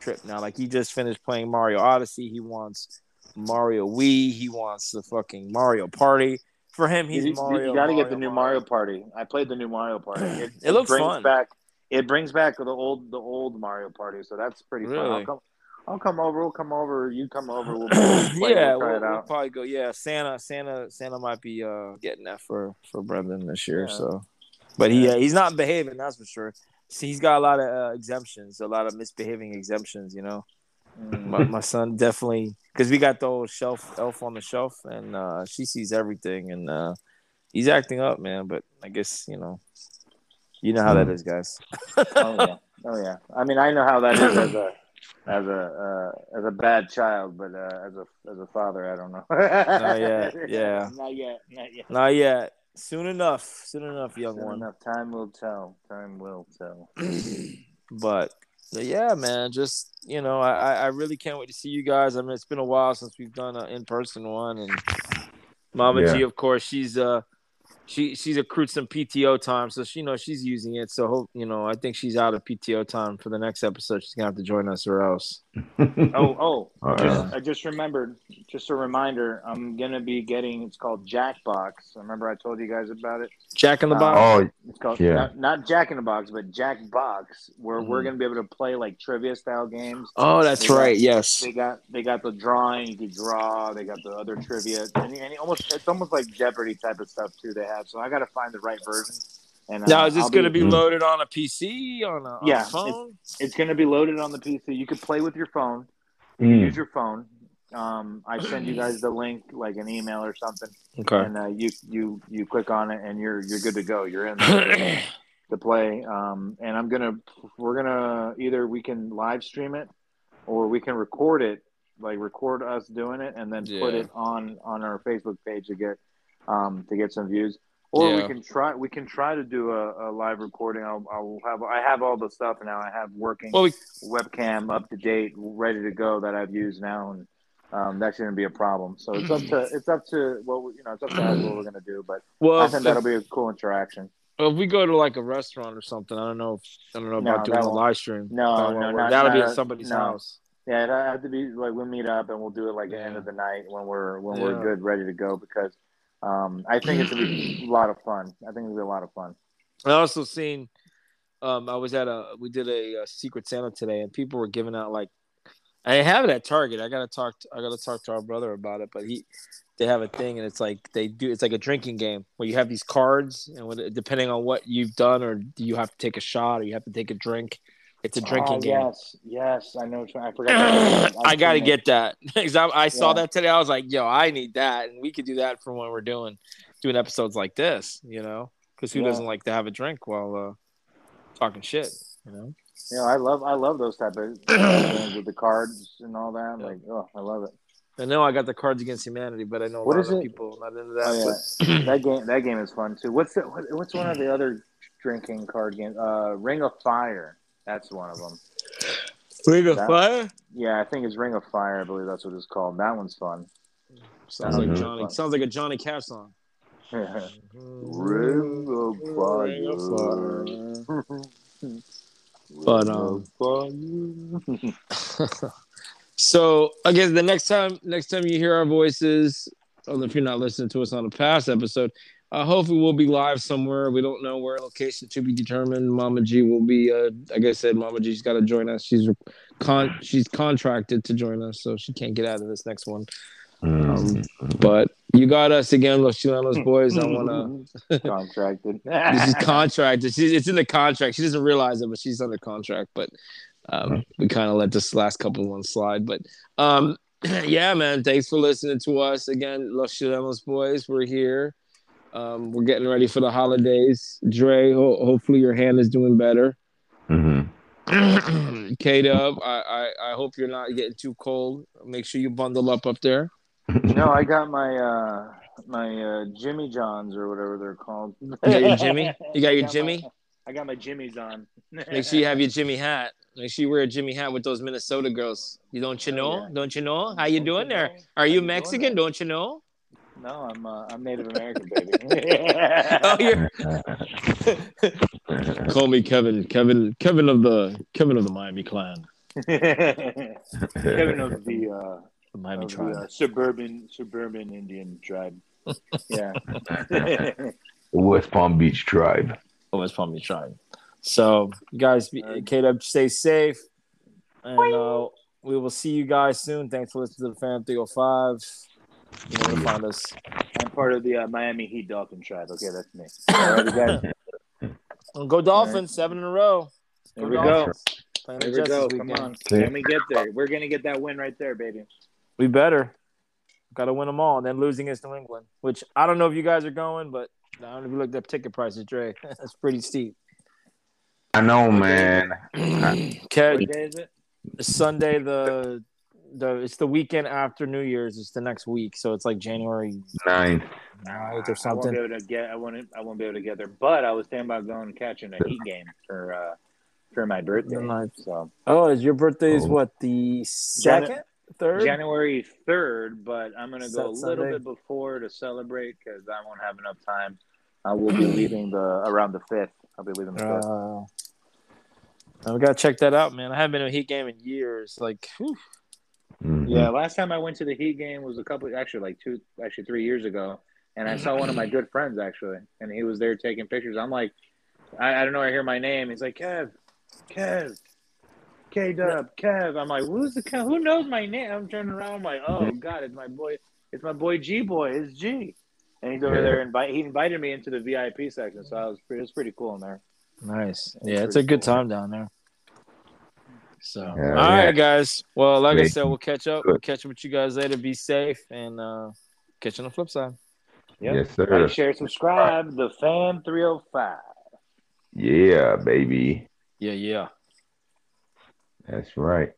trip now. Like he just finished playing Mario Odyssey. He wants Mario Wii. He wants the fucking Mario Party. For him, he's Mario. You got to get the new Mario Party. I played the new Mario Party. It looks fun. It brings back the old Mario Party. So that's pretty fun. I'll come over. We'll come over. You come over. We'll play we'll probably go. Yeah, Santa might be getting that for Brendan this year. Yeah. So, but he's not behaving. That's for sure. See, he's got a lot of exemptions, a lot of misbehaving exemptions, you know. My son definitely, because we got the old elf on the shelf, and she sees everything, and he's acting up, man. But I guess, you know how that is, guys. Oh yeah. I mean, I know how that is as a bad child, but as a father, I don't know. Not yet. Soon enough, young one. Time will tell. But yeah, man, just I really can't wait to see you guys. I mean, it's been a while since we've done an in-person one, and Mama G, of course, she's accrued some PTO time, so she knows she's using it. So I think she's out of PTO time for the next episode. She's gonna have to join us or else. I just remembered. Just a reminder, I'm gonna be getting. It's called Jackbox. Remember I told you guys about it. Jack in the Box. It's called not Jack in the Box, but Jackbox, where we're gonna be able to play like trivia style games. Oh, that's right. Yes. They got the drawing. You can draw. They got the other trivia. And it's almost like Jeopardy type of stuff too. They have. So I got to find the right version. And now is this going to be loaded on a PC on a phone? It's going to be loaded on the PC. You could play with your phone. You can use your phone. I send you guys the link, like an email or something. Okay. And you click on it, and you're good to go. You're in there to play. And we're gonna either we can live stream it, or we can record it, like record us doing it, and then put it on our Facebook page to get. To get some views, or we can try to do a live recording. I have all the stuff now. I have working webcam up to date, ready to go that I've used now, and that shouldn't be a problem. So it's up to us what we're gonna do. But I think that'll be a cool interaction. Well, if we go to like a restaurant or something, I don't know about doing a live stream. That'll be at somebody's house. Yeah, it'll have to be like we'll meet up and we'll do it like at the end of the night when we're good, ready to go because. I think it's gonna be a lot of fun. I also seen. We did a Secret Santa today, and people were giving out like, I have it at Target. I gotta talk to our brother about it. But they have a thing, and it's like it's like a drinking game where you have these cards, and depending on what you've done, or you have to take a shot, or you have to take a drink, It's a drinking game. Yes, I know. I forgot. I got to get that. I saw that today. I was like, yo, I need that. And we could do that for when we're doing episodes like this, you know, because who doesn't like to have a drink while talking shit, you know? Yeah, I love those type of things with the cards and all that. Yeah. Like, oh, I love it. I know I got the Cards Against Humanity, but I know a lot of people not into that. Oh, yeah. that game is fun too. What's one of the other drinking card games? Ring of Fire. That's one of them. Ring of Fire? Yeah, I think it's Ring of Fire. I believe that's what it's called. That one's fun. Sounds like a Johnny Cash song. Ring of Fire. But so I guess the next time you hear our voices, if you're not listening to us on a past episode, hopefully we'll be live somewhere. We don't know where, location to be determined. Mama G will be. Like I said, Mama G's got to join us. She's contracted to join us, so she can't get out of this next one. But you got us again, Los Chilenos boys. I want to contracted. This is contracted. It's in the contract. She doesn't realize it, but she's under contract. But we kind of let this last couple of ones slide. But yeah, man, thanks for listening to us again, Los Chilenos boys. We're here. We're getting ready for the holidays. Dre, hopefully your hand is doing better. Mm-hmm. K-Dub, I hope you're not getting too cold. Make sure you bundle up there. No, I got my my Jimmy Johns or whatever they're called. You got your Jimmy? You got your Jimmy? I got my Jimmys on. Make sure you have your Jimmy hat. Make sure you wear a Jimmy hat with those Minnesota girls. Don't you know? How you doing there? Are you Mexican? Don't you know? No, I'm Native American, baby. Oh, you're... Call me Kevin of the Miami clan. Kevin of the Miami tribe, suburban Indian tribe. Yeah, West Palm Beach tribe. So, guys, K-Dub, stay safe, and we will see you guys soon. Thanks for listening to the Fam 305. You know where to find us. I'm part of the Miami Heat Dolphin tribe. Okay, that's me. All right, guys. Go Dolphins, 7 in a row. There we go. Come on. Can we get there? We're going to get that win right there, baby. We better. Got to win them all. And then losing against New England, which I don't know if you guys are going, but I don't know if you looked up ticket prices, Dre. That's pretty steep. I know, man. Okay. What day is it? Sunday, it's the weekend after New Year's. It's the next week, so it's like January 9th or something. I won't be able to get there, but I was thinking about going and catching a Heat game for my birthday. So. Oh, your birthday is what, the 2nd, 3rd? January 3rd, but I'm going to go a little bit before to celebrate because I won't have enough time. I will be leaving around the 5th. I'll be leaving the 5th. We got to check that out, man. I haven't been to a Heat game in years. Like, whew. Mm-hmm. Yeah, last time I went to the Heat game was 3 years ago, and I saw one of my good friends actually, and he was there taking pictures. I'm like, I don't know, I hear my name. He's like, Kev, K-Dub, Kev. I'm like, who's the Kev? Who knows my name? I'm turning around, I'm like, oh God, it's my boy G-Boy, it's G. And he's over there, he invited me into the VIP section, so it was pretty cool in there. Nice, yeah, it's a good time down there. So, all right, guys. Well, like I said, we'll catch up. We'll catch up with you guys later. Be safe and catch you on the flip side. Yep. Yes, sir. Like, share, subscribe. The Fam 305. Yeah, baby. Yeah. That's right.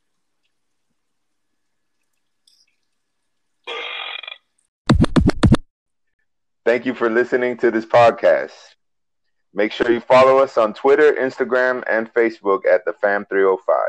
Thank you for listening to this podcast. Make sure you follow us on Twitter, Instagram, and Facebook at the Fam 305.